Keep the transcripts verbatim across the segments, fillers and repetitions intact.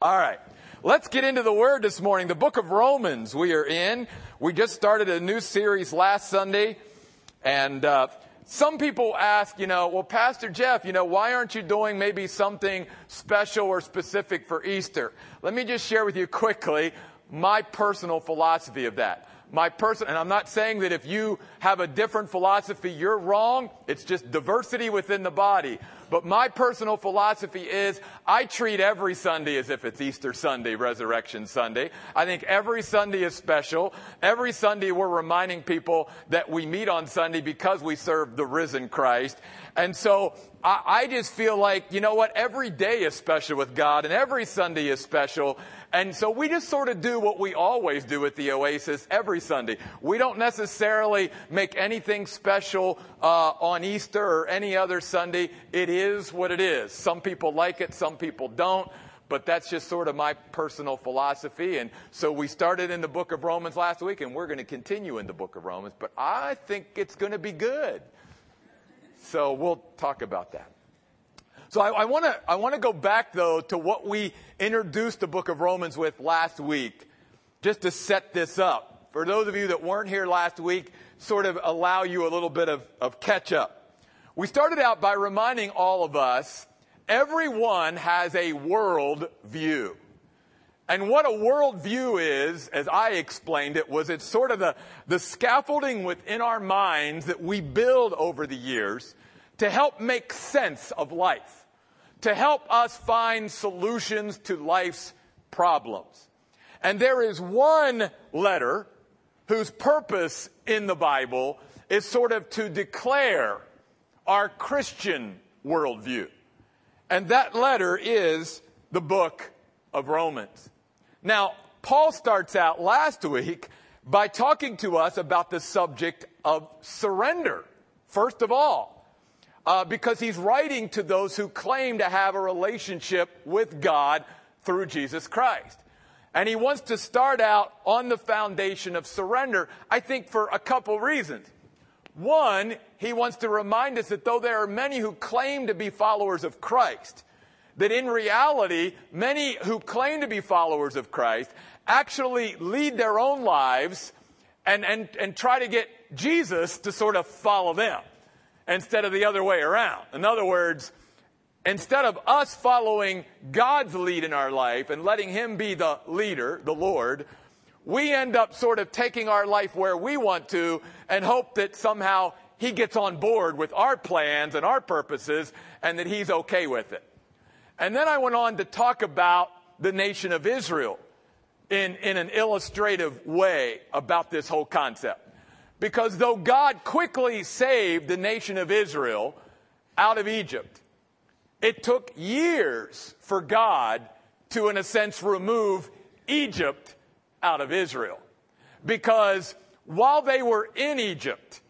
All right, let's get into the Word this morning. The book of Romans we are in. We just started a new series last Sunday. And uh, some people ask, you know, well, Pastor Jeff, you know, why aren't you doing maybe something special or specific for Easter? Let me just share with you quickly my personal philosophy of that. My person, and I'm not saying that if you have a different philosophy, you're wrong. It's just diversity within the body. But my personal philosophy is I treat every Sunday as if it's Easter Sunday, Resurrection Sunday. I think every Sunday is special. Every Sunday we're reminding people that we meet on Sunday because we serve the risen Christ. And so I, I just feel like, you know what, every day is special with God and every Sunday is special. And so we just sort of do what we always do at the Oasis every Sunday. We don't necessarily make anything special uh, on Easter or any other Sunday. It is is what it is. Some people like it, some people don't, but that's just sort of my personal philosophy. And so we started in the book of Romans last week, and we're going to continue in the book of Romans, but I think it's going to be good. So we'll talk about that. So I want to I want to go back, though, to what we introduced the book of Romans with last week, just to set this up. For those of you that weren't here last week, sort of allow you a little bit of, of catch up. We started out by reminding all of us, everyone has a world view. And what a world view is, as I explained it, was it's sort of the, the scaffolding within our minds that we build over the years to help make sense of life, to help us find solutions to life's problems. And there is one letter whose purpose in the Bible is sort of to declare our Christian worldview. And that letter is the book of Romans. Now, Paul starts out last week by talking to us about the subject of surrender, first of all, uh, because he's writing to those who claim to have a relationship with God through Jesus Christ. And he wants to start out on the foundation of surrender, I think for a couple reasons. One, he wants to remind us that though there are many who claim to be followers of Christ, that in reality, many who claim to be followers of Christ actually lead their own lives and, and, and try to get Jesus to sort of follow them instead of the other way around. In other words, instead of us following God's lead in our life and letting him be the leader, the Lord, we end up sort of taking our life where we want to and hope that somehow he gets on board with our plans and our purposes and that he's okay with it. And then I went on to talk about the nation of Israel in, in an illustrative way about this whole concept. Because though God quickly saved the nation of Israel out of Egypt, it took years for God to, in a sense, remove Egypt out of Israel, because while they were in Egypt,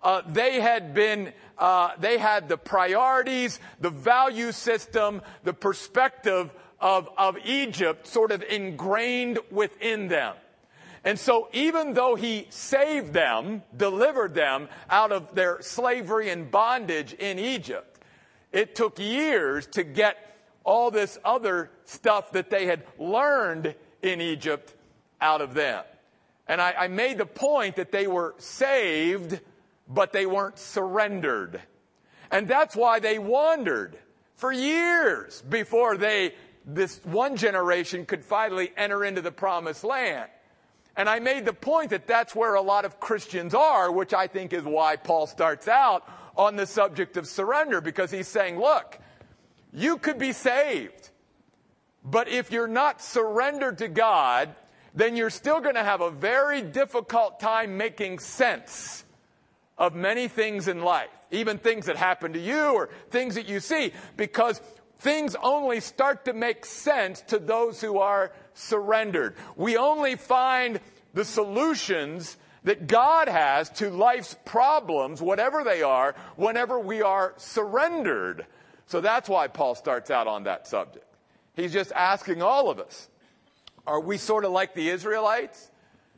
uh, they had been, uh, they had the priorities, the value system, the perspective of, of Egypt sort of ingrained within them. And so even though he saved them, delivered them out of their slavery and bondage in Egypt, it took years to get all this other stuff that they had learned in Egypt out of them. And I, I made the point that they were saved, but they weren't surrendered. And that's why they wandered for years before they, this one generation, could finally enter into the promised land. And I made the point that that's where a lot of Christians are, which I think is why Paul starts out on the subject of surrender, because he's saying, look, you could be saved, but if you're not surrendered to God, then you're still going to have a very difficult time making sense of many things in life, even things that happen to you or things that you see, because things only start to make sense to those who are surrendered. We only find the solutions that God has to life's problems, whatever they are, whenever we are surrendered. So that's why Paul starts out on that subject. He's just asking all of us, are we sort of like the Israelites?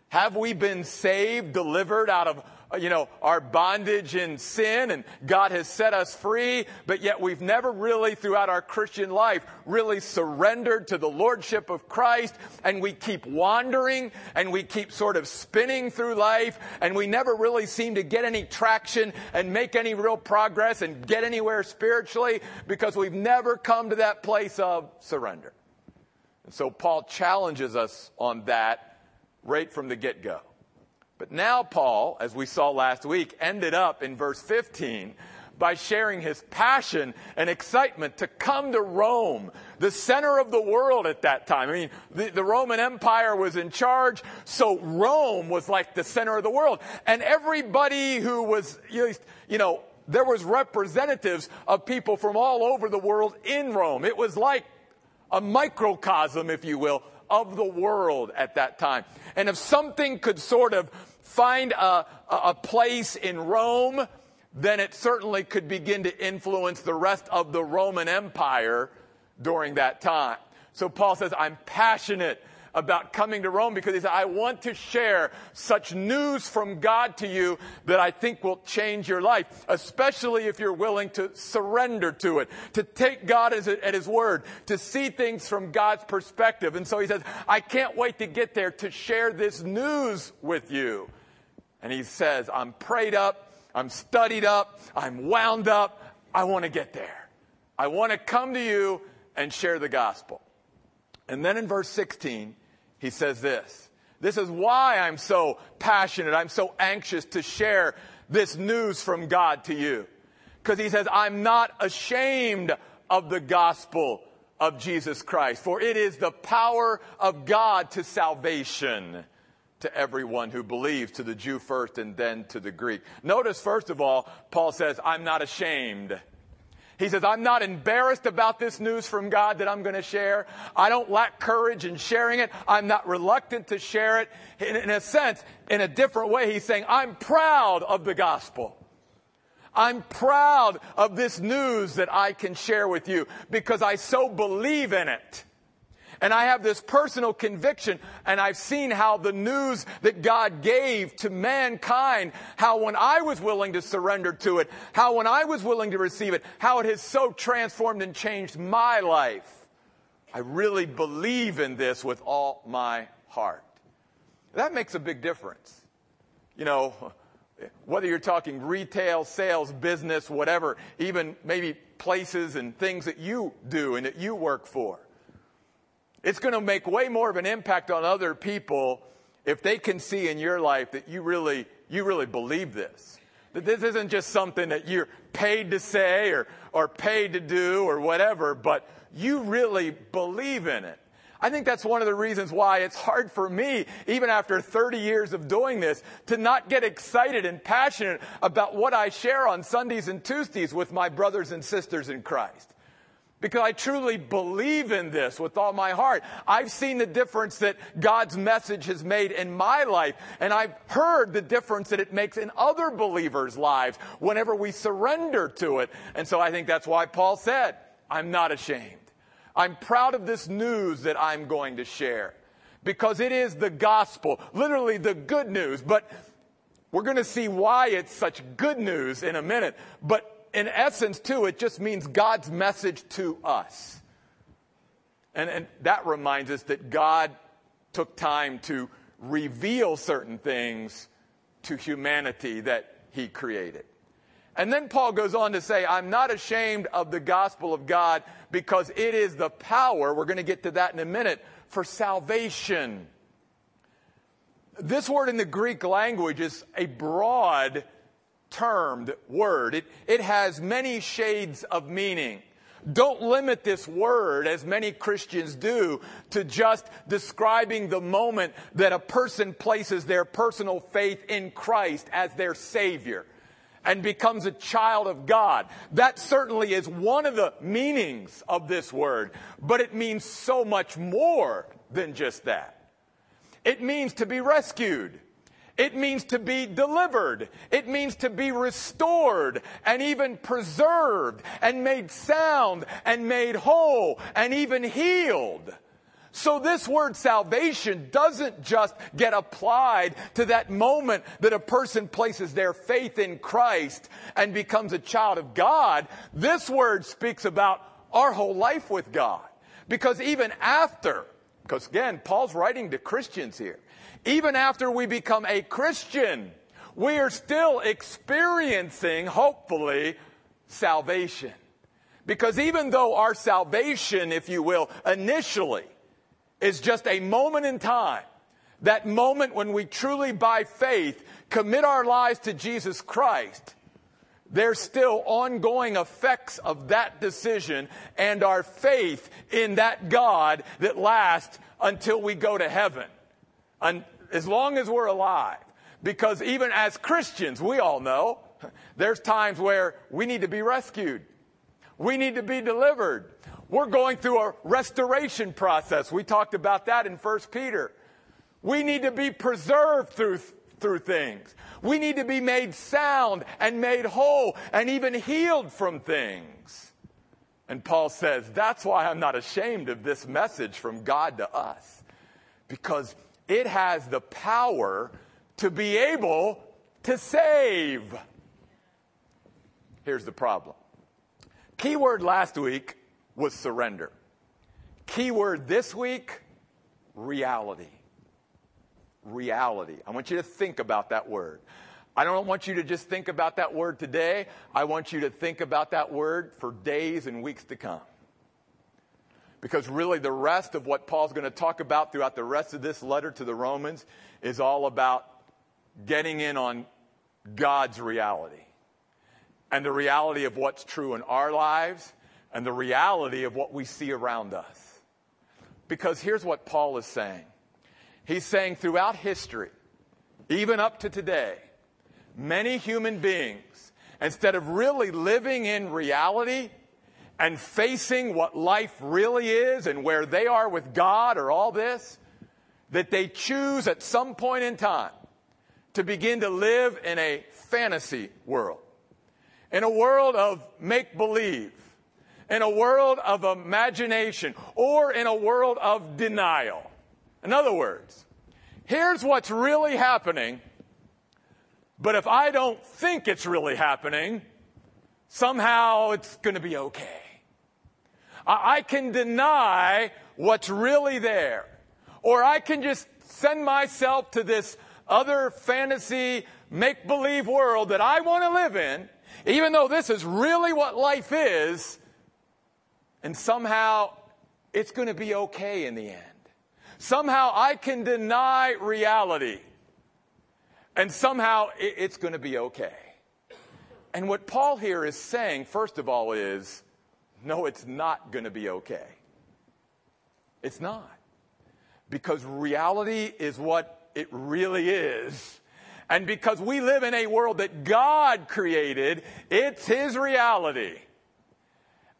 Have we been saved, delivered out of you know, our bondage in sin, and God has set us free, but yet we've never really throughout our Christian life really surrendered to the Lordship of Christ, and we keep wandering and we keep sort of spinning through life, and we never really seem to get any traction and make any real progress and get anywhere spiritually because we've never come to that place of surrender. And so Paul challenges us on that right from the get-go. But now Paul, as we saw last week, ended up in verse fifteen by sharing his passion and excitement to come to Rome, the center of the world at that time. I mean, the, the Roman Empire was in charge, so Rome was like the center of the world. And everybody who was, you know, there was representatives of people from all over the world in Rome. It was like a microcosm, if you will, of the world at that time. And if something could sort of find a, a place in Rome, then it certainly could begin to influence the rest of the Roman Empire during that time. So Paul says, I'm passionate about coming to Rome because he said, I want to share such news from God to you that I think will change your life, especially if you're willing to surrender to it, to take God at his word, to see things from God's perspective. And so he says, I can't wait to get there to share this news with you. And he says, I'm prayed up, I'm studied up, I'm wound up, I want to get there. I want to come to you and share the gospel. And then in verse sixteen, he says this. This is why I'm so passionate. I'm so anxious to share this news from God to you. Because he says, I'm not ashamed of the gospel of Jesus Christ, for it is the power of God to salvation to everyone who believes, to the Jew first and then to the Greek. Notice, first of all, Paul says, I'm not ashamed. He says, I'm not embarrassed about this news from God that I'm going to share. I don't lack courage in sharing it. I'm not reluctant to share it. In, in a sense, in a different way, he's saying, I'm proud of the gospel. I'm proud of this news that I can share with you because I so believe in it. And I have this personal conviction, and I've seen how the news that God gave to mankind, how when I was willing to surrender to it, how when I was willing to receive it, how it has so transformed and changed my life. I really believe in this with all my heart. That makes a big difference. You know, whether you're talking retail, sales, business, whatever, even maybe places and things that you do and that you work for. It's going to make way more of an impact on other people if they can see in your life that you really, you really believe this. That this isn't just something that you're paid to say or, or paid to do or whatever, but you really believe in it. I think that's one of the reasons why it's hard for me, even after thirty years of doing this, to not get excited and passionate about what I share on Sundays and Tuesdays with my brothers and sisters in Christ. Because I truly believe in this with all my heart. I've seen the difference that God's message has made in my life, and I've heard the difference that it makes in other believers' lives whenever we surrender to it. And so I think that's why Paul said, I'm not ashamed. I'm proud of this news that I'm going to share because it is the gospel, literally the good news. But we're going to see why it's such good news in a minute. But in essence, too, it just means God's message to us. And, and that reminds us that God took time to reveal certain things to humanity that he created. And then Paul goes on to say, I'm not ashamed of the gospel of God because it is the power, we're going to get to that in a minute, for salvation. This word in the Greek language is a broad termed word. It, it has many shades of meaning. Don't limit this word, as many Christians do, to just describing the moment that a person places their personal faith in Christ as their Savior and becomes a child of God. That certainly is one of the meanings of this word, but it means so much more than just that. It means to be rescued. It means to be delivered. It means to be restored and even preserved and made sound and made whole and even healed. So this word salvation doesn't just get applied to that moment that a person places their faith in Christ and becomes a child of God. This word speaks about our whole life with God. Because even after, because again, Paul's writing to Christians here, even after we become a Christian, we are still experiencing, hopefully, salvation. Because even though our salvation, if you will, initially is just a moment in time, that moment when we truly by faith commit our lives to Jesus Christ, there's still ongoing effects of that decision and our faith in that God that lasts until we go to heaven, and as long as we're alive. Because even as Christians, we all know, there's times where we need to be rescued. We need to be delivered. We're going through a restoration process. We talked about that in First Peter. We need to be preserved through, through things. We need to be made sound and made whole and even healed from things. And Paul says, that's why I'm not ashamed of this message from God to us. Because it has the power to be able to save. Here's the problem. Key word last week was surrender. Key word this week, reality. Reality. I want you to think about that word. I don't want you to just think about that word today. I want you to think about that word for days and weeks to come. Because really the rest of what Paul's going to talk about throughout the rest of this letter to the Romans is all about getting in on God's reality. And the reality of what's true in our lives and the reality of what we see around us. Because here's what Paul is saying. He's saying throughout history, even up to today, many human beings, instead of really living in reality and facing what life really is and where they are with God or all this, that they choose at some point in time to begin to live in a fantasy world. In a world of make-believe, in a world of imagination, or in a world of denial. In other words, here's what's really happening, but if I don't think it's really happening, somehow it's going to be okay. I-, I can deny what's really there, or I can just send myself to this other fantasy, make-believe world that I want to live in, even though this is really what life is, and somehow it's going to be okay in the end. Somehow I can deny reality, and somehow it's going to be okay. And what Paul here is saying, first of all, is, no, it's not going to be okay. It's not. Because reality is what it really is. And because we live in a world that God created, it's His reality.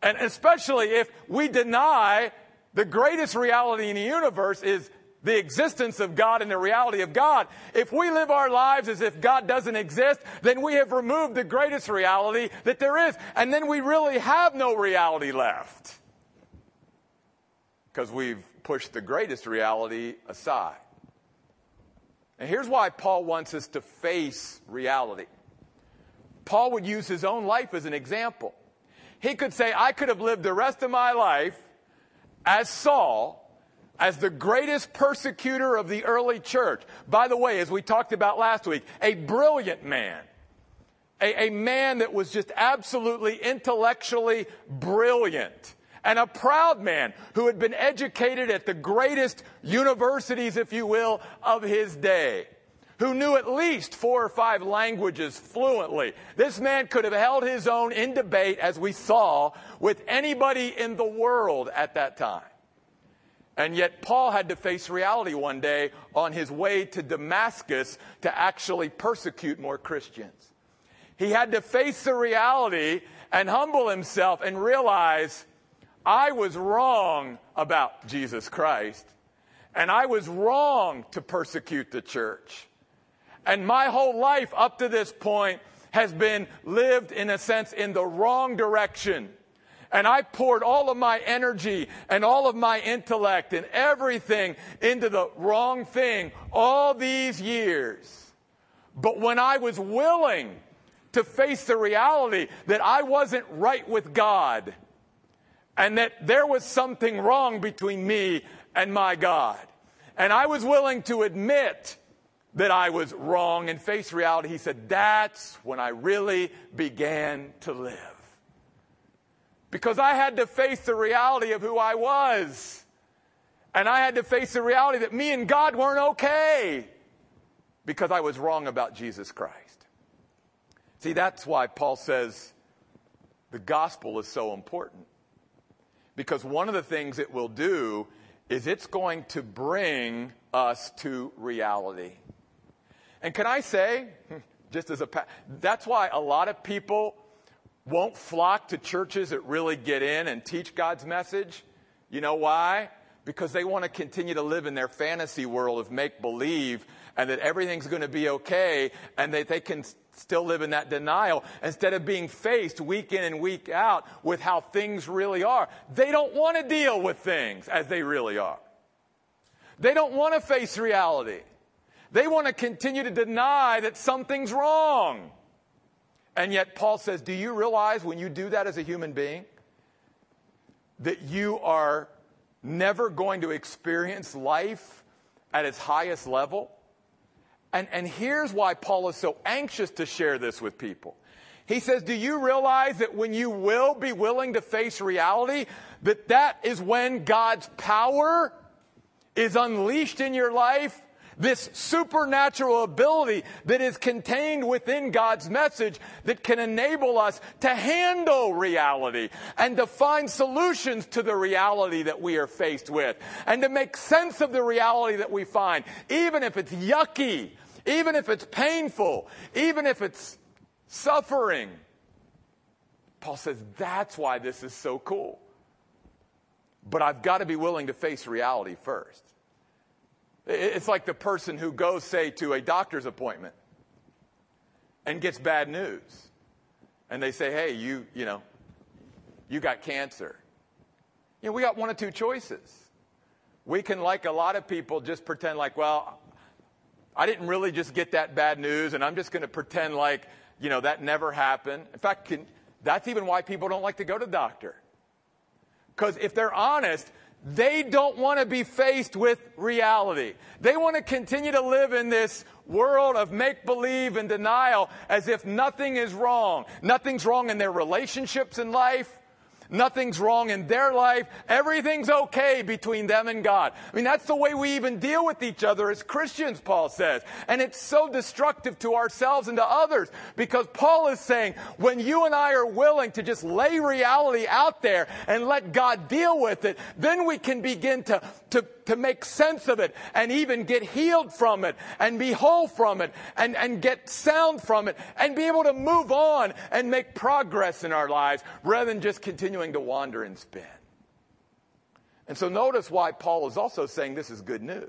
And especially if we deny the greatest reality in the universe is the existence of God and the reality of God. If we live our lives as if God doesn't exist, then we have removed the greatest reality that there is. And then we really have no reality left. Because we've pushed the greatest reality aside. And here's why Paul wants us to face reality. Paul would use his own life as an example. He could say, I could have lived the rest of my life as Saul, as the greatest persecutor of the early church. By the way, as we talked about last week, a brilliant man. A, a man that was just absolutely intellectually brilliant. And a proud man who had been educated at the greatest universities, if you will, of his day, who knew at least four or five languages fluently. This man could have held his own in debate, as we saw, with anybody in the world at that time. And yet Paul had to face reality one day on his way to Damascus to actually persecute more Christians. He had to face the reality and humble himself and realize, I was wrong about Jesus Christ, and I was wrong to persecute the church. And my whole life up to this point has been lived, in a sense, in the wrong direction. and I poured all of my energy and all of my intellect and everything into the wrong thing all these years. But when I was willing to face the reality that I wasn't right with God and that there was something wrong between me and my God, and I was willing to admit that I was wrong and face reality, he said, that's when I really began to live. Because I had to face the reality of who I was. And I had to face the reality that me and God weren't okay, because I was wrong about Jesus Christ. See, that's why Paul says the gospel is so important. Because one of the things it will do is it's going to bring us to reality. And can I say, just as a, that's why a lot of people won't flock to churches that really get in and teach God's message. You know why? Because they want to continue to live in their fantasy world of make-believe and that everything's going to be okay and that they can still live in that denial instead of being faced week in and week out with how things really are. They don't want to deal with things as they really are. They don't want to face reality. They want to continue to deny that something's wrong. And yet Paul says, do you realize when you do that as a human being, that you are never going to experience life at its highest level? And, and here's why Paul is so anxious to share this with people. He says, do you realize that when you will be willing to face reality, that that is when God's power is unleashed in your life, this supernatural ability that is contained within God's message that can enable us to handle reality and to find solutions to the reality that we are faced with and to make sense of the reality that we find, even if it's yucky, even if it's painful, even if it's suffering. Paul says that's why this is so cool. But I've got to be willing to face reality first. It's like the person who goes, say, to a doctor's appointment and gets bad news. And they say, hey, you, you know, you got cancer. You know, we got one of two choices. We can, like a lot of people, just pretend like, well, I didn't really just get that bad news, and I'm just going to pretend like, you know, that never happened. In fact, can, that's even why people don't like to go to the doctor. Because if they're honest, they don't want to be faced with reality. They want to continue to live in this world of make-believe and denial as if nothing is wrong. Nothing's wrong in their relationships in life. Nothing's wrong in their life. Everything's okay between them and God. I mean, that's the way we even deal with each other as Christians, Paul says. And it's so destructive to ourselves and to others, because Paul is saying when you and I are willing to just lay reality out there and let God deal with it, then we can begin to, to, to make sense of it and even get healed from it and be whole from it and, and get sound from it and be able to move on and make progress in our lives rather than just continuing to wander and spin. And so notice why Paul is also saying this is good news.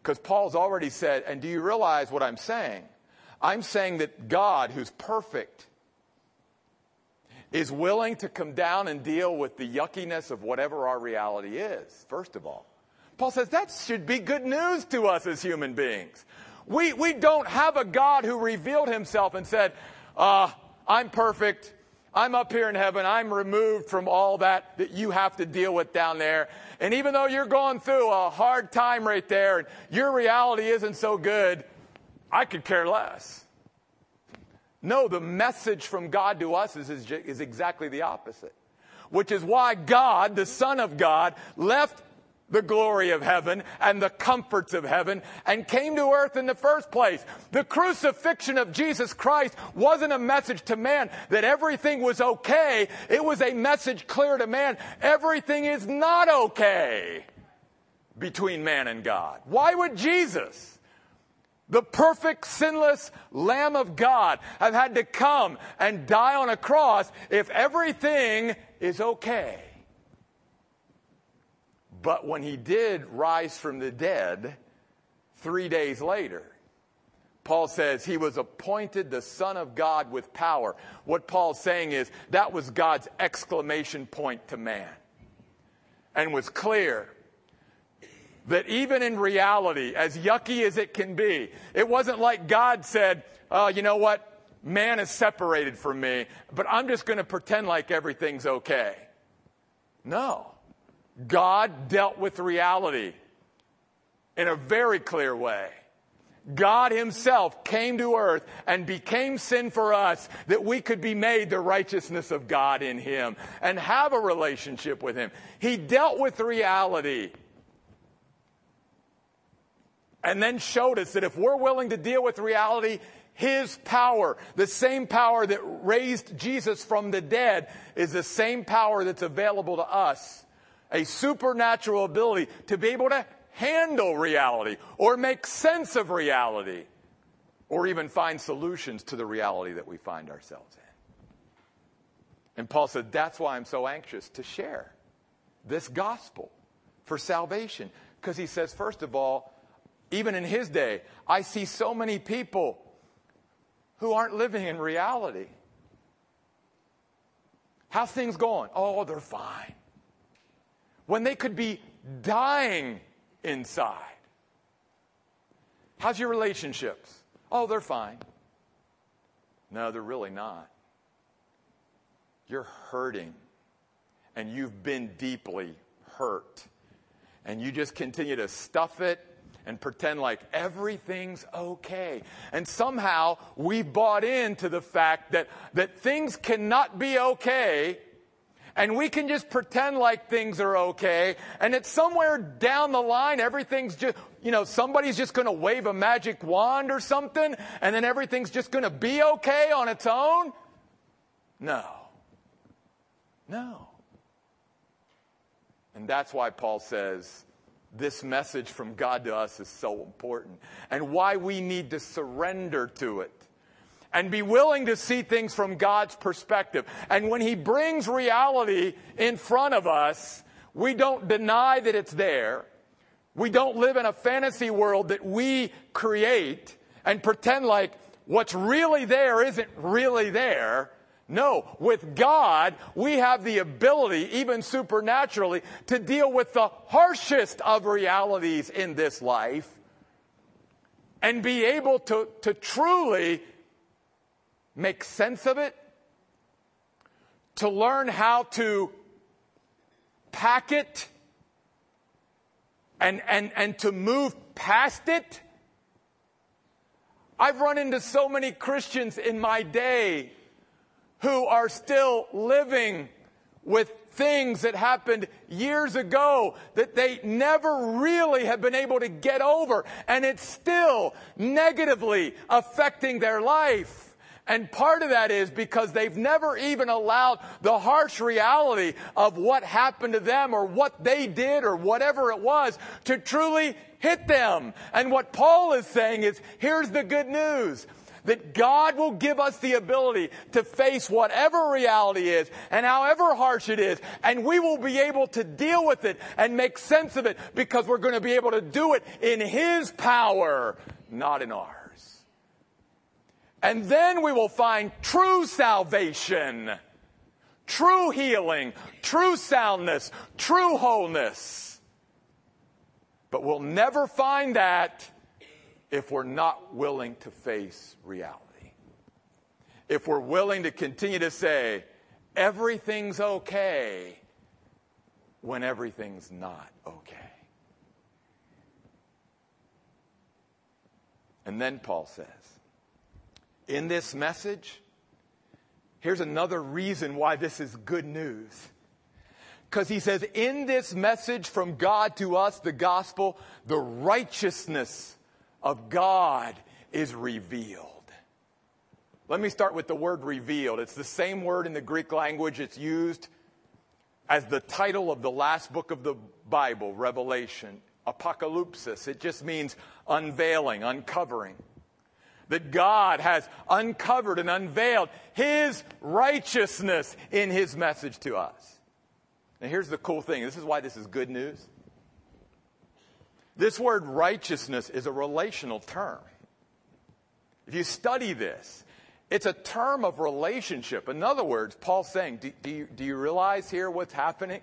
Because Paul's already said, and do you realize what I'm saying? I'm saying that God, who's perfect, is willing to come down and deal with the yuckiness of whatever our reality is, first of all. Paul says that should be good news to us as human beings. We, we don't have a God who revealed himself and said, uh, I'm perfect, I'm up here in heaven, I'm removed from all that that you have to deal with down there. And even though you're going through a hard time right there and your reality isn't so good, I could care less. No, the message from God to us is, is, is exactly the opposite, which is why God, the Son of God, left the glory of heaven and the comforts of heaven and came to earth in the first place. The crucifixion of Jesus Christ wasn't a message to man that everything was okay. It was a message clear to man, everything is not okay between man and God. Why would Jesus, the perfect, sinless Lamb of God, have had to come and die on a cross if everything is okay? But when he did rise from the dead three days later, Paul says he was appointed the Son of God with power. What Paul's saying is that was God's exclamation point to man, and was clear that even in reality, as yucky as it can be, it wasn't like God said, oh, you know what? Man is separated from me, but I'm just going to pretend like everything's okay. No. God dealt with reality in a very clear way. God himself came to earth and became sin for us that we could be made the righteousness of God in him and have a relationship with him. He dealt with reality and then showed us that if we're willing to deal with reality, his power, the same power that raised Jesus from the dead, is the same power that's available to us. A supernatural ability to be able to handle reality or make sense of reality or even find solutions to the reality that we find ourselves in. And Paul said, that's why I'm so anxious to share this gospel for salvation. Because he says, first of all, even in his day, I see so many people who aren't living in reality. How's things going? Oh, they're fine. When they could be dying inside. How's your relationships? Oh, they're fine. No, they're really not. You're hurting, and you've been deeply hurt, and you just continue to stuff it and pretend like everything's okay. And somehow we bought into the fact that, that things cannot be okay, and we can just pretend like things are okay, and it's somewhere down the line, everything's just, you know, somebody's just going to wave a magic wand or something, and then everything's just going to be okay on its own? No. No. And that's why Paul says, this message from God to us is so important, and why we need to surrender to it and be willing to see things from God's perspective. And when he brings reality in front of us, we don't deny that it's there. We don't live in a fantasy world that we create and pretend like what's really there isn't really there. No, with God, we have the ability, even supernaturally, to deal with the harshest of realities in this life and be able to, to truly make sense of it, to learn how to pack it and, and, and to move past it. I've run into so many Christians in my day who are still living with things that happened years ago that they never really have been able to get over, and it's still negatively affecting their life. And part of that is because they've never even allowed the harsh reality of what happened to them or what they did or whatever it was to truly hit them. And what Paul is saying is, here's the good news. That God will give us the ability to face whatever reality is and however harsh it is, and we will be able to deal with it and make sense of it because we're going to be able to do it in his power, not in ours. And then we will find true salvation, true healing, true soundness, true wholeness. But we'll never find that if we're not willing to face reality. If we're willing to continue to say, everything's okay, when everything's not okay. And then Paul says, in this message, here's another reason why this is good news. Because he says, in this message from God to us, the gospel, the righteousness of God is revealed. Let me start with the word revealed. It's the same word in the Greek language. It's used as the title of the last book of the Bible, Revelation, Apocalypsis. It just means unveiling, uncovering. That God has uncovered and unveiled his righteousness in his message to us. Now here's the cool thing. This is why this is good news. This word righteousness is a relational term. If you study this, it's a term of relationship. In other words, Paul's saying, do, do, you, do you realize here what's happening?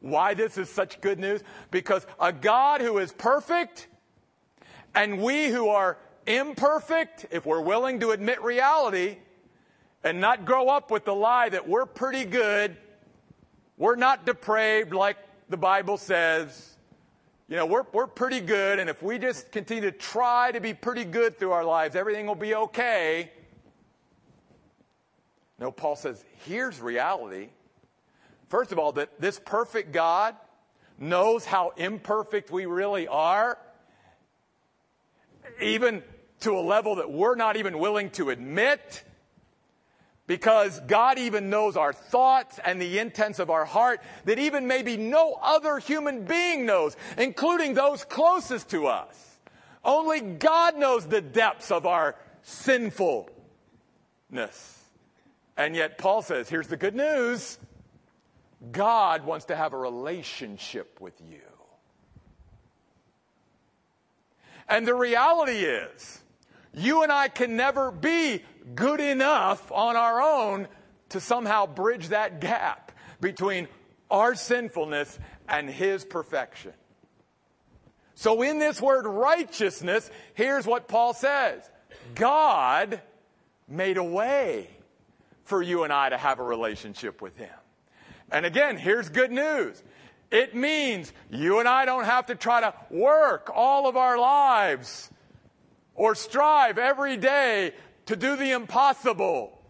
Why this is such good news? Because a God who is perfect and we who are imperfect, if we're willing to admit reality and not grow up with the lie that we're pretty good, we're not depraved like the Bible says. You know, we're, we're pretty good, and if we just continue to try to be pretty good through our lives, everything will be okay. No, Paul says, here's reality. First of all, that this perfect God knows how imperfect we really are, even to a level that we're not even willing to admit, because God even knows our thoughts and the intents of our heart that even maybe no other human being knows, including those closest to us. Only God knows the depths of our sinfulness. And yet Paul says, here's the good news. God wants to have a relationship with you. And the reality is, you and I can never be good enough on our own to somehow bridge that gap between our sinfulness and His perfection. So in this word righteousness, here's what Paul says. God made a way for you and I to have a relationship with Him. And again, here's good news. It means you and I don't have to try to work all of our lives or strive every day to do the impossible,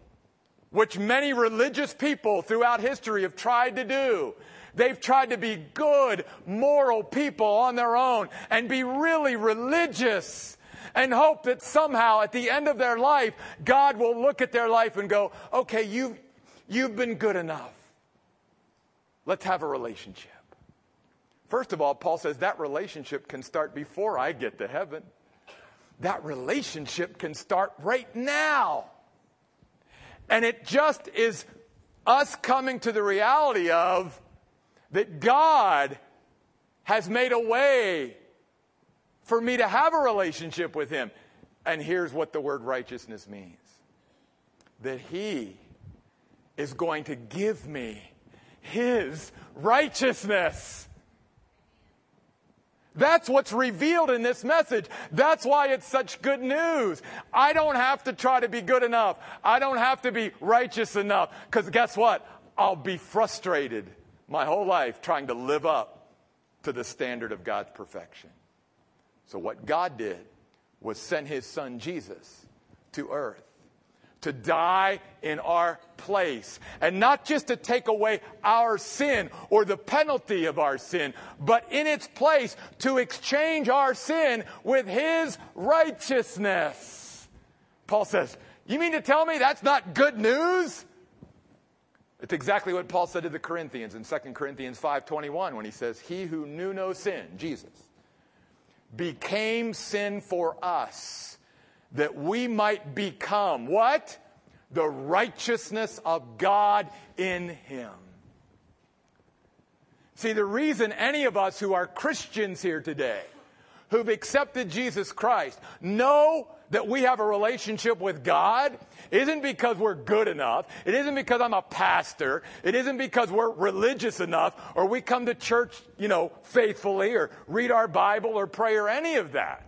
which many religious people throughout history have tried to do. They've tried to be good, moral people on their own and be really religious and hope that somehow at the end of their life, God will look at their life and go, okay, you've, you've been good enough. Let's have a relationship. First of all, Paul says that relationship can start before I get to heaven. That relationship can start right now. And it just is us coming to the reality of that God has made a way for me to have a relationship with Him. And here's what the word righteousness means. That He is going to give me His righteousness. That's what's revealed in this message. That's why it's such good news. I don't have to try to be good enough. I don't have to be righteous enough. Because guess what? I'll be frustrated my whole life trying to live up to the standard of God's perfection. So what God did was send His Son Jesus to earth to die in our place. And not just to take away our sin or the penalty of our sin, but in its place to exchange our sin with His righteousness. Paul says, you mean to tell me that's not good news? It's exactly what Paul said to the Corinthians in Second Corinthians five twenty-one when he says, He who knew no sin, Jesus, became sin for us, that we might become, what? The righteousness of God in Him. See, the reason any of us who are Christians here today, who've accepted Jesus Christ, know that we have a relationship with God, isn't because we're good enough. It isn't because I'm a pastor. It isn't because we're religious enough or we come to church, you know, faithfully or read our Bible or pray or any of that.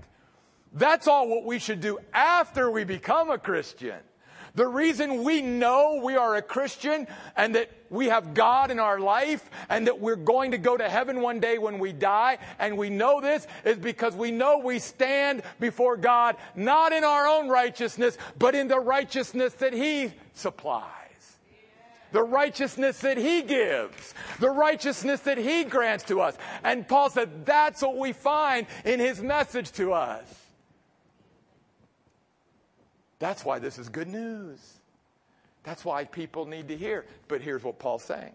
That's all what we should do after we become a Christian. The reason we know we are a Christian and that we have God in our life and that we're going to go to heaven one day when we die, and we know this, is because we know we stand before God not in our own righteousness, but in the righteousness that He supplies. The righteousness that He gives. The righteousness that He grants to us. And Paul said that's what we find in His message to us. That's why this is good news. That's why people need to hear. But here's what Paul's saying.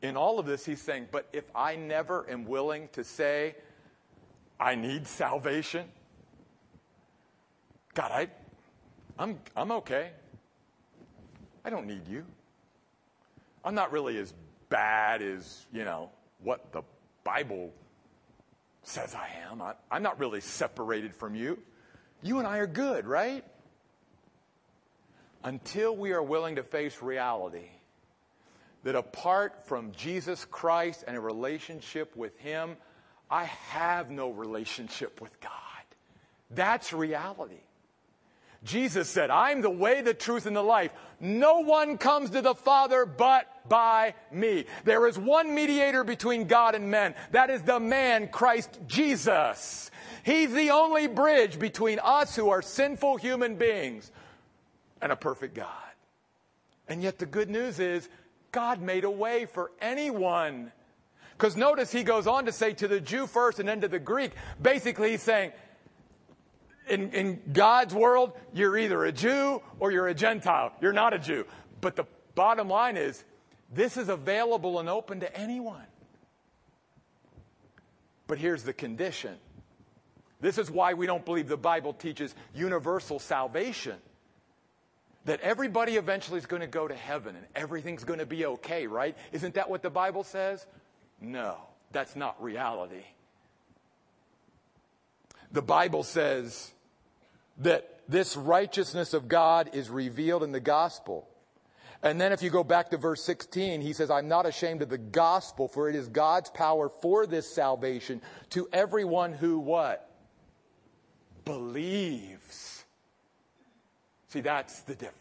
In all of this, he's saying, but if I never am willing to say, I need salvation, God, I, I'm, I'm okay. I don't need you. I'm not really as bad as, you know, what the Bible says I am. I, I'm not really separated from you. You and I are good, right? Until we are willing to face reality that apart from Jesus Christ and a relationship with Him, I have no relationship with God. That's reality. Jesus said, I'm the way, the truth, and the life. No one comes to the Father but by me. There is one mediator between God and men. That is the man, Christ Jesus. He's the only bridge between us who are sinful human beings and a perfect God. And yet the good news is God made a way for anyone. Because notice he goes on to say to the Jew first and then to the Greek. Basically he's saying, In, in God's world, you're either a Jew or you're a Gentile. You're not a Jew. But the bottom line is, this is available and open to anyone. But here's the condition. This is why we don't believe the Bible teaches universal salvation. That everybody eventually is going to go to heaven and everything's going to be okay, right? Isn't that what the Bible says? No, that's not reality. The Bible says that this righteousness of God is revealed in the gospel. And then if you go back to verse sixteen, he says, I'm not ashamed of the gospel, for it is God's power for this salvation to everyone who what? Believes. See, that's the difference.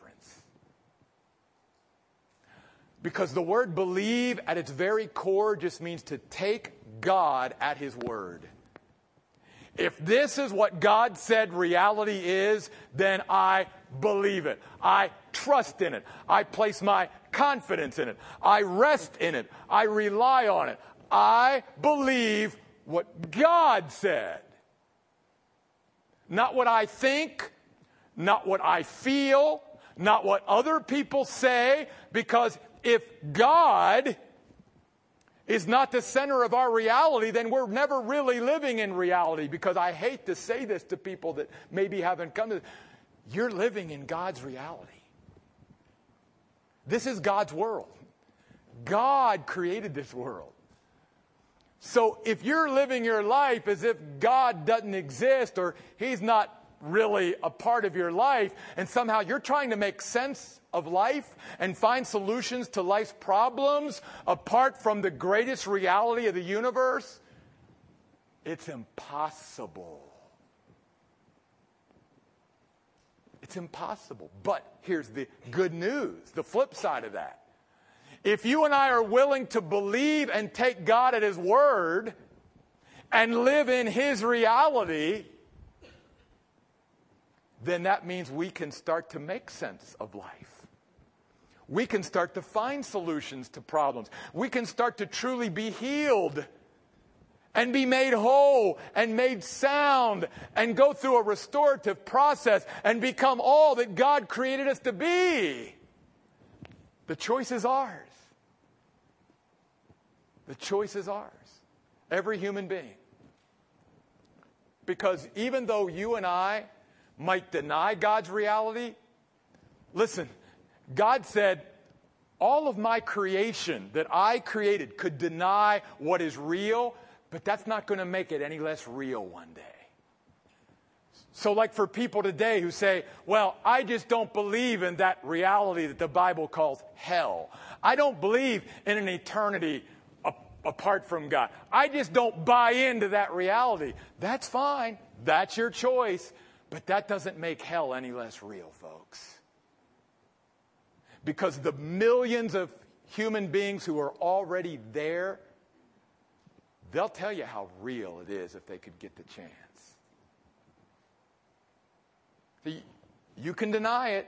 Because the word believe at its very core just means to take God at His word. If this is what God said reality is, then I believe it. I trust in it. I place my confidence in it. I rest in it. I rely on it. I believe what God said. Not what I think, not what I feel, not what other people say, because if God is not the center of our reality, then we're never really living in reality. Because I hate to say this to people that maybe haven't come to this. You're living in God's reality. This is God's world. God created this world. So if you're living your life as if God doesn't exist or He's not really a part of your life, and somehow you're trying to make sense of life and find solutions to life's problems apart from the greatest reality of the universe, it's impossible. It's impossible. But here's the good news, the flip side of that. If you and I are willing to believe and take God at His word and live in His reality, then that means we can start to make sense of life. We can start to find solutions to problems. We can start to truly be healed and be made whole and made sound and go through a restorative process and become all that God created us to be. The choice is ours. The choice is ours. Every human being. Because even though you and I might deny God's reality, listen, God said, all of my creation that I created could deny what is real, but that's not going to make it any less real one day. So like for people today who say, well, I just don't believe in that reality that the Bible calls hell. I don't believe in an eternity apart from God. I just don't buy into that reality. That's fine. That's your choice. But that doesn't make hell any less real, folks. Because the millions of human beings who are already there, they'll tell you how real it is if they could get the chance. See, you can deny it.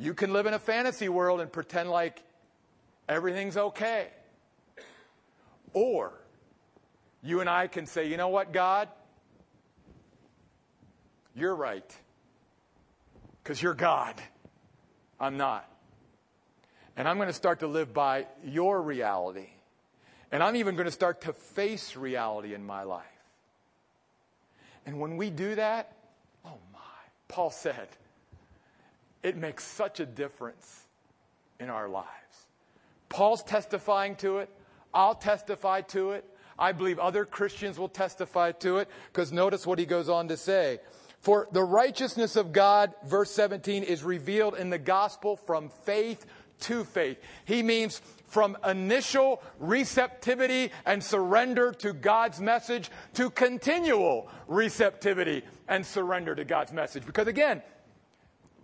You can live in a fantasy world and pretend like everything's okay. Or you and I can say, you know what, God? You're right, because you're God. I'm not. And I'm going to start to live by your reality. And I'm even going to start to face reality in my life. And when we do that, oh my, Paul said, it makes such a difference in our lives. Paul's testifying to it. I'll testify to it. I believe other Christians will testify to it, because notice what he goes on to say. For the righteousness of God, verse seventeen, is revealed in the gospel from faith to faith. He means from initial receptivity and surrender to God's message to continual receptivity and surrender to God's message. Because again,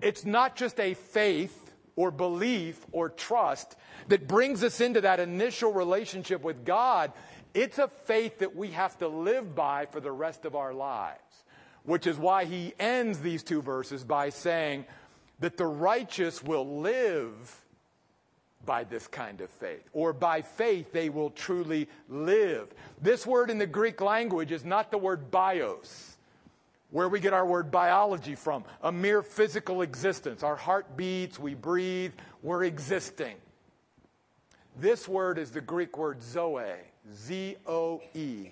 it's not just a faith or belief or trust that brings us into that initial relationship with God. It's a faith that we have to live by for the rest of our lives, which is why he ends these two verses by saying that the righteous will live by this kind of faith, or by faith they will truly live. This word in the Greek language is not the word bios, where we get our word biology from, a mere physical existence. Our heart beats, we breathe, we're existing. This word is the Greek word zoe, Z O E.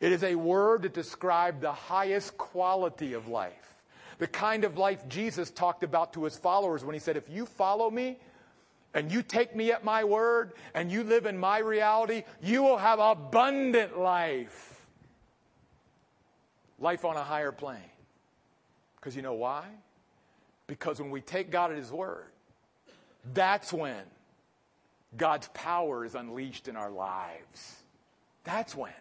It is a word that describes the highest quality of life, the kind of life Jesus talked about to his followers when he said, if you follow me and you take me at my word and you live in my reality, you will have abundant life. Life on a higher plane. Because you know why? Because when we take God at his word, that's when God's power is unleashed in our lives. That's when.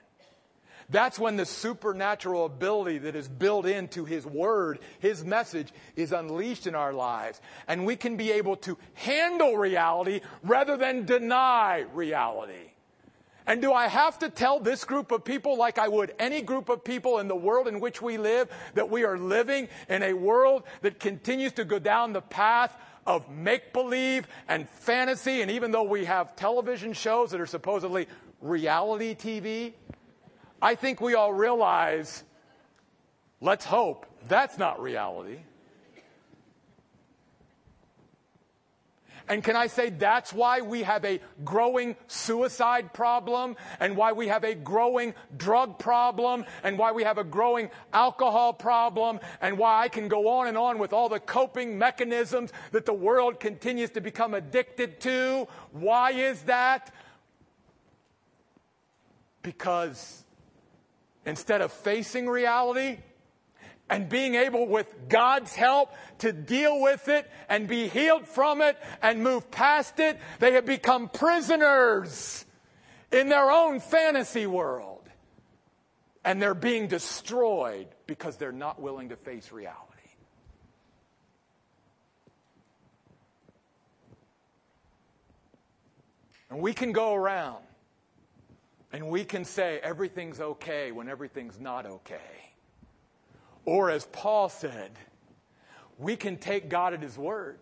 That's when the supernatural ability that is built into his word, his message, is unleashed in our lives. And we can be able to handle reality rather than deny reality. And do I have to tell this group of people, like I would any group of people in the world in which we live, that we are living in a world that continues to go down the path of make-believe and fantasy? And even though we have television shows that are supposedly reality T V, I think we all realize, let's hope, that's not reality. And can I say that's why we have a growing suicide problem, and why we have a growing drug problem, and why we have a growing alcohol problem, and why I can go on and on with all the coping mechanisms that the world continues to become addicted to. Why is that? Because instead of facing reality and being able, with God's help, to deal with it and be healed from it and move past it, they have become prisoners in their own fantasy world. And they're being destroyed because they're not willing to face reality. And we can go around and we can say everything's okay when everything's not okay. Or as Paul said, we can take God at his word,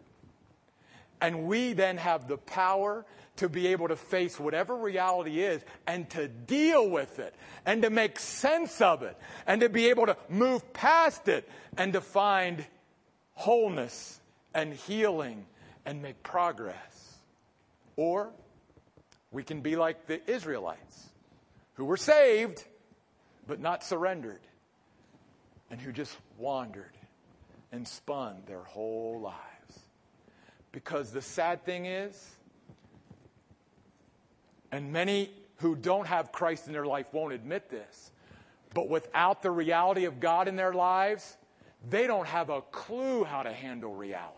and we then have the power to be able to face whatever reality is and to deal with it and to make sense of it and to be able to move past it and to find wholeness and healing and make progress. Or we can be like the Israelites, who were saved but not surrendered, and who just wandered and spun their whole lives. Because the sad thing is, and many who don't have Christ in their life won't admit this, but without the reality of God in their lives, they don't have a clue how to handle reality.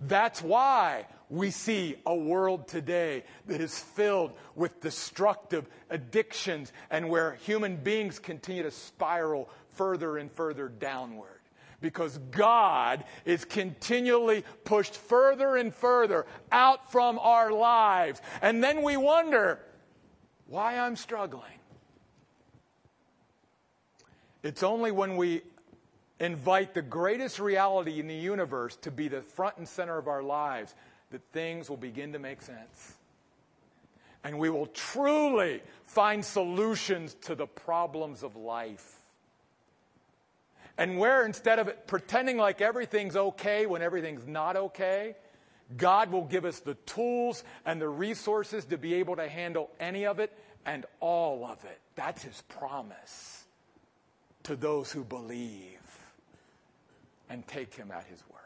That's why we see a world today that is filled with destructive addictions, and where human beings continue to spiral further and further downward, because God is continually pushed further and further out from our lives. And then we wonder why I'm struggling. It's only when we invite the greatest reality in the universe to be the front and center of our lives that things will begin to make sense. And we will truly find solutions to the problems of life. And where, instead of pretending like everything's okay when everything's not okay, God will give us the tools and the resources to be able to handle any of it and all of it. That's his promise to those who believe and take him at his word.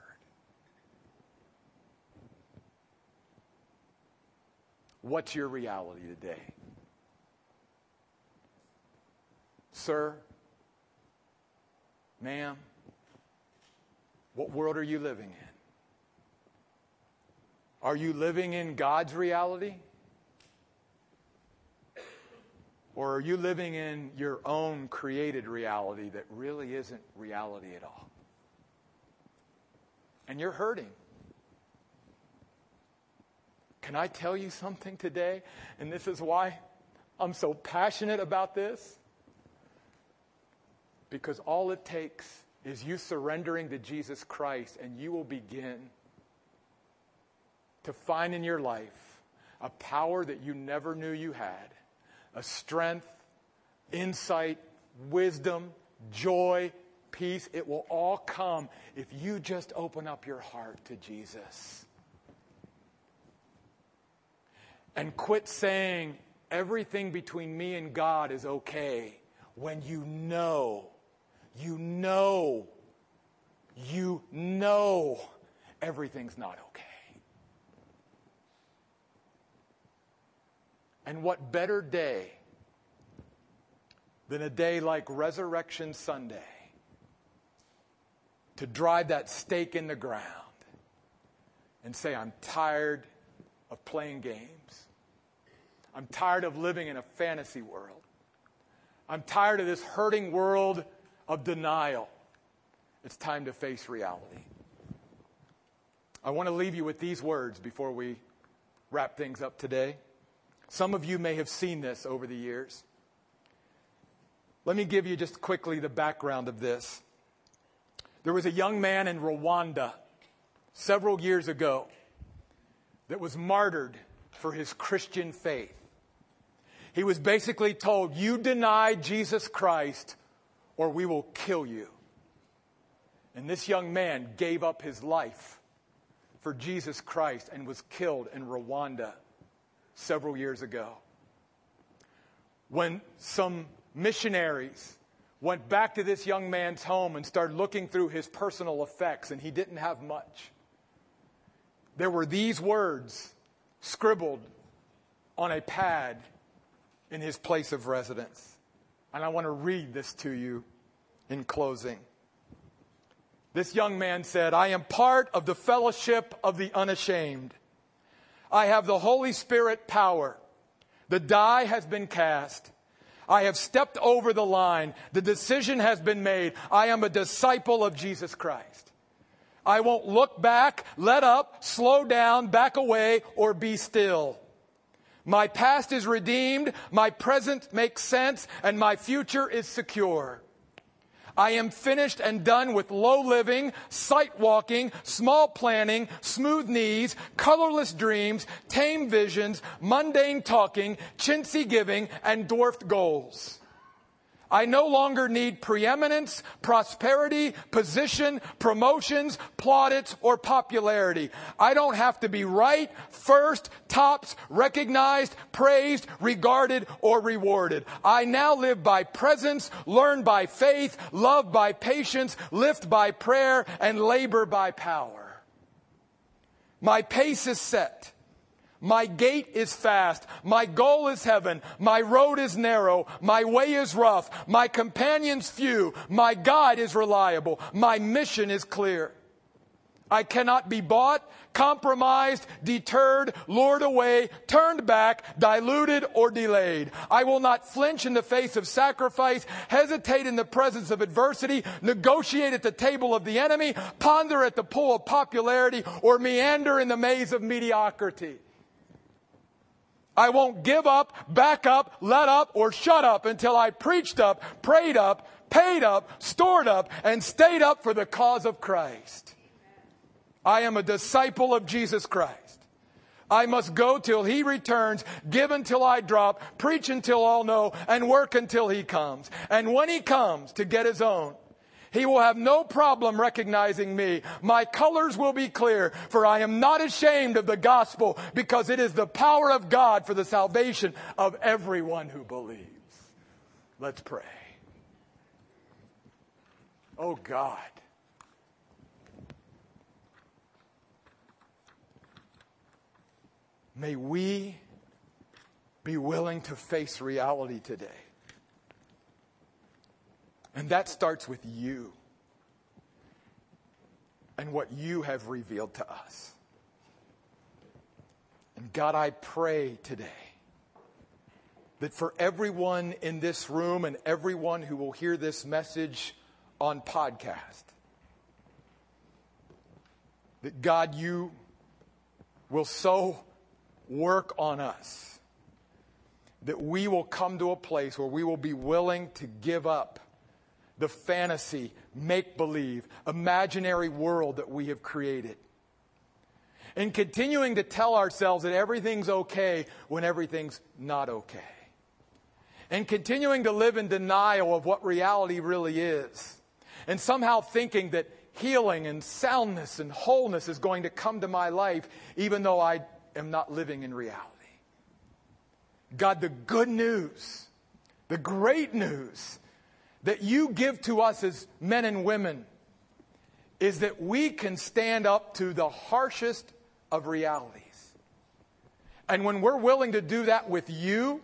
What's your reality today? Sir, Ma'am, what world are you living in? Are you living in God's reality? Or are you living in your own created reality that really isn't reality at all? And you're hurting. Can I tell you something today? And this is why I'm so passionate about this. Because all it takes is you surrendering to Jesus Christ, and you will begin to find in your life a power that you never knew you had. A strength, insight, wisdom, joy, peace. It will all come if you just open up your heart to Jesus. And quit saying everything between me and God is okay when you know, you know, you know everything's not okay. And what better day than a day like Resurrection Sunday to drive that stake in the ground and say, I'm tired of playing games. I'm tired of living in a fantasy world. I'm tired of this hurting world of denial. It's time to face reality. I want to leave you with these words before we wrap things up today. Some of you may have seen this over the years. Let me give you just quickly the background of this. There was a young man in Rwanda several years ago that was martyred for his Christian faith. He was basically told, you deny Jesus Christ or we will kill you. And this young man gave up his life for Jesus Christ and was killed in Rwanda several years ago. When some missionaries went back to this young man's home and started looking through his personal effects, and he didn't have much, there were these words scribbled on a pad in his place of residence. And I want to read this to you in closing. This young man said, I am part of the fellowship of the unashamed. I have the Holy Spirit power. The die has been cast. I have stepped over the line. The decision has been made. I am a disciple of Jesus Christ. I won't look back, let up, slow down, back away, or be still. My past is redeemed. My present makes sense. And my future is secure. I am finished and done with low living, sight walking, small planning, smooth knees, colorless dreams, tame visions, mundane talking, chintzy giving, and dwarfed goals. I no longer need preeminence, prosperity, position, promotions, plaudits, or popularity. I don't have to be right, first, tops, recognized, praised, regarded, or rewarded. I now live by presence, learn by faith, love by patience, lift by prayer, and labor by power. My pace is set. My gate is fast. My goal is heaven. My road is narrow. My way is rough. My companions few. My God is reliable. My mission is clear. I cannot be bought, compromised, deterred, lured away, turned back, diluted, or delayed. I will not flinch in the face of sacrifice, hesitate in the presence of adversity, negotiate at the table of the enemy, ponder at the pool of popularity, or meander in the maze of mediocrity. I won't give up, back up, let up, or shut up until I preached up, prayed up, paid up, stored up, and stayed up for the cause of Christ. I am a disciple of Jesus Christ. I must go till he returns, give until I drop, preach until all know, and work until he comes. And when he comes to get his own, he will have no problem recognizing me. My colors will be clear, for I am not ashamed of the gospel, because it is the power of God for the salvation of everyone who believes. Let's pray. Oh God, may we be willing to face reality today. And that starts with you. and what you have revealed to us. And God, I pray today that for everyone in this room and everyone who will hear this message on podcast, that God, you will so work on us that we will come to a place where we will be willing to give up the fantasy, make-believe, imaginary world that we have created, and continuing to tell ourselves that everything's okay when everything's not okay, and continuing to live in denial of what reality really is, and somehow thinking that healing and soundness and wholeness is going to come to my life even though I am not living in reality. God, the good news, the great news that you give to us as men and women is that we can stand up to the harshest of realities. And when we're willing to do that with you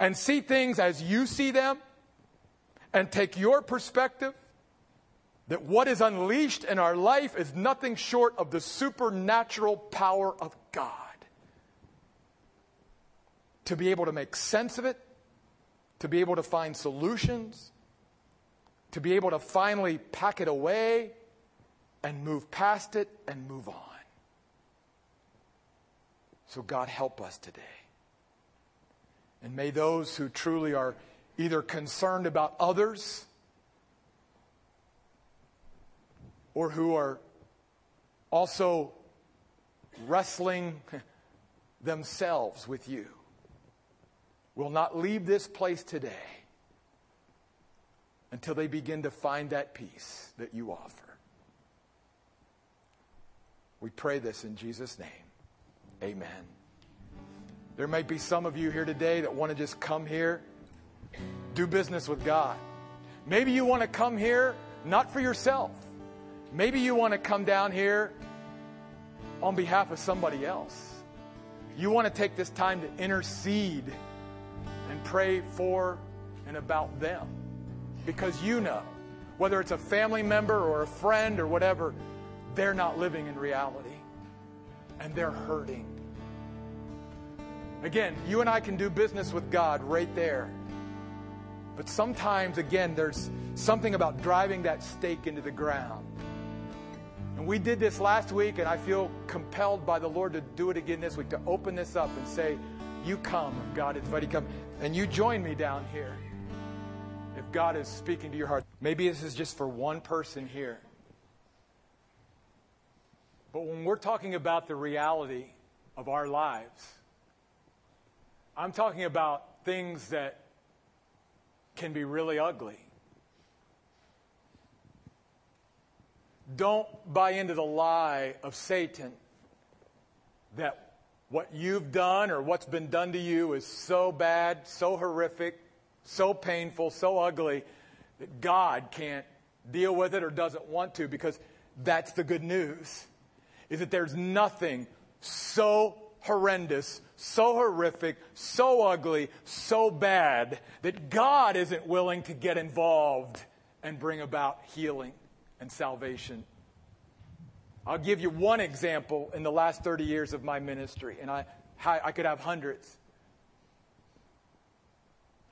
and see things as you see them and take your perspective, that what is unleashed in our life is nothing short of the supernatural power of God. To be able to make sense of it, to be able to find solutions, to be able to finally pack it away and move past it and move on. So God, help us today. And may those who truly are either concerned about others or who are also wrestling themselves with you, will not leave this place today until they begin to find that peace that you offer. We pray this in Jesus' name. Amen. There may be some of you here today that want to just come here, do business with God. Maybe you want to come here not for yourself. Maybe you want to come down here on behalf of somebody else. You want to take this time to intercede and pray for and about them. Because you know, whether it's a family member or a friend or whatever, they're not living in reality. And they're hurting. Again, you and I can do business with God right there. But sometimes, again, there's something about driving that stake into the ground. And we did this last week, and I feel compelled by the Lord to do it again this week, to open this up and say, you come if God is inviting you to come. And you join me down here if God is speaking to your heart. Maybe this is just for one person here. But when we're talking about the reality of our lives, I'm talking about things that can be really ugly. Don't buy into the lie of Satan that what you've done or what's been done to you is so bad, so horrific, so painful, so ugly that God can't deal with it or doesn't want to, because that's the good news, is that there's nothing so horrendous, so horrific, so ugly, so bad that God isn't willing to get involved and bring about healing and salvation. I'll give you one example in the last thirty years of my ministry, and I, I could have hundreds.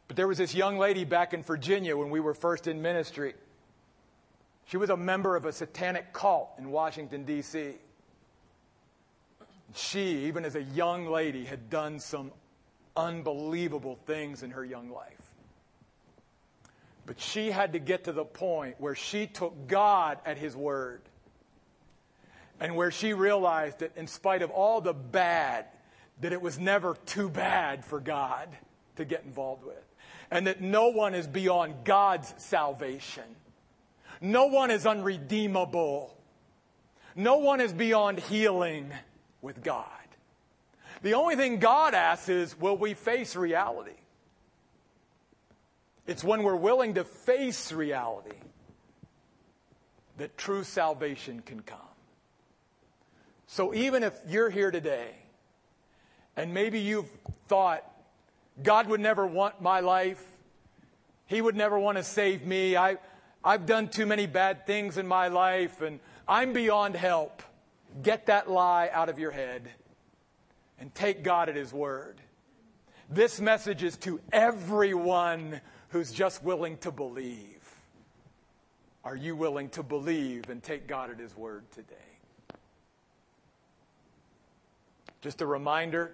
But there was this young lady back in Virginia when we were first in ministry. She was a member of a satanic cult in Washington, D C She, even as a young lady, had done some unbelievable things in her young life. But she had to get to the point where she took God at his word, and where she realized that in spite of all the bad, that it was never too bad for God to get involved with, and that no one is beyond God's salvation. No one is unredeemable. No one is beyond healing with God. The only thing God asks is, will we face reality? It's when we're willing to face reality that true salvation can come. So even if you're here today and maybe you've thought, God would never want my life, he would never want to save me, I, I've done too many bad things in my life, and I'm beyond help. Get that lie out of your head and take God at His word. This message is to everyone who's just willing to believe. Are you willing to believe and take God at His word today? Just a reminder,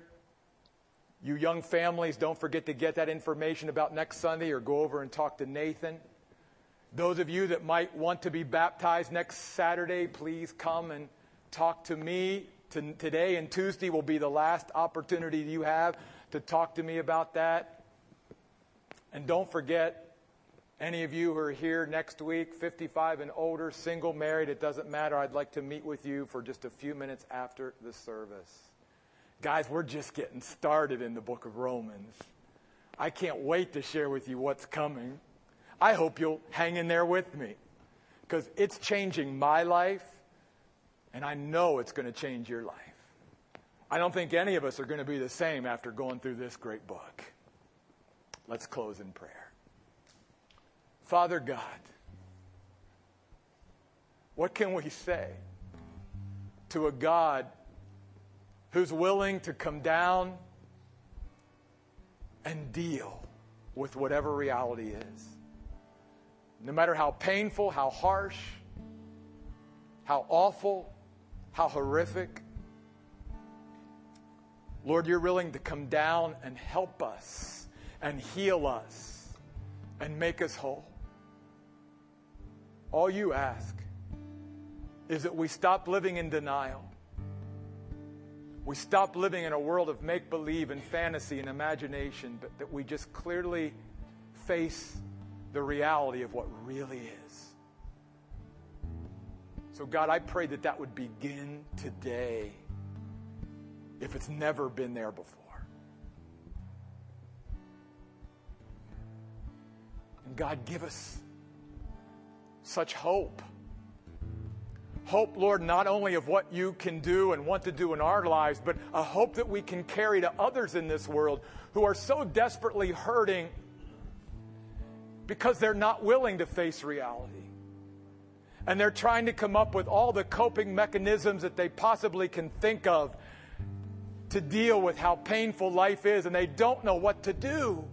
you young families, don't forget to get that information about next Sunday or go over and talk to Nathan. Those of you that might want to be baptized next Saturday, please come and talk to me. Today and Tuesday will be the last opportunity you have to talk to me about that. And don't forget, any of you who are here next week, fifty-five and older, single, married, it doesn't matter. I'd like to meet with you for just a few minutes after the service. Guys, we're just getting started in the book of Romans. I can't wait to share with you what's coming. I hope you'll hang in there with me, because it's changing my life, and I know it's going to change your life. I don't think any of us are going to be the same after going through this great book. Let's close in prayer. Father God, what can we say to a God who's willing to come down and deal with whatever reality is? No matter how painful, how harsh, how awful, how horrific, Lord, you're willing to come down and help us and heal us and make us whole. All you ask is that we stop living in denial. We stop living in a world of make-believe and fantasy and imagination, but that we just clearly face the reality of what really is. So God, I pray that that would begin today, if it's never been there before. And God, give us such hope. Hope, Lord, not only of what you can do and want to do in our lives, but a hope that we can carry to others in this world who are so desperately hurting because they're not willing to face reality. And they're trying to come up with all the coping mechanisms that they possibly can think of to deal with how painful life is, and they don't know what to do.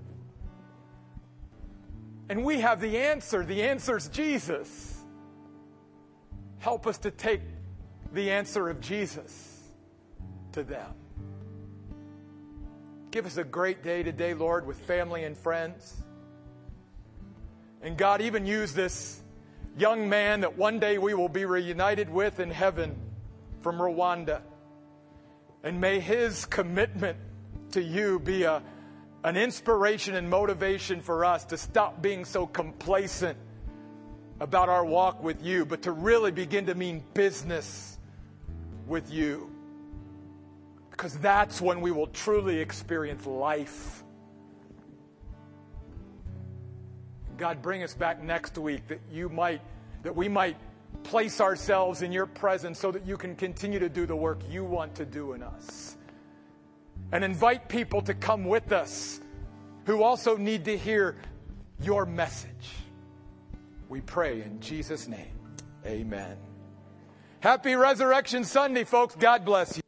And we have the answer. The answer's Jesus. Help us to take the answer of Jesus to them. Give us a great day today, Lord, with family and friends. And God, even use this young man that one day we will be reunited with in heaven from Rwanda. And may his commitment to you be a, an inspiration and motivation for us to stop being so complacent about our walk with you, but to really begin to mean business with you. Because that's when we will truly experience life. God, bring us back next week that you might, that we might place ourselves in your presence so that you can continue to do the work you want to do in us. And invite people to come with us who also need to hear your message. We pray in Jesus' name. Amen. Happy Resurrection Sunday, folks. God bless you.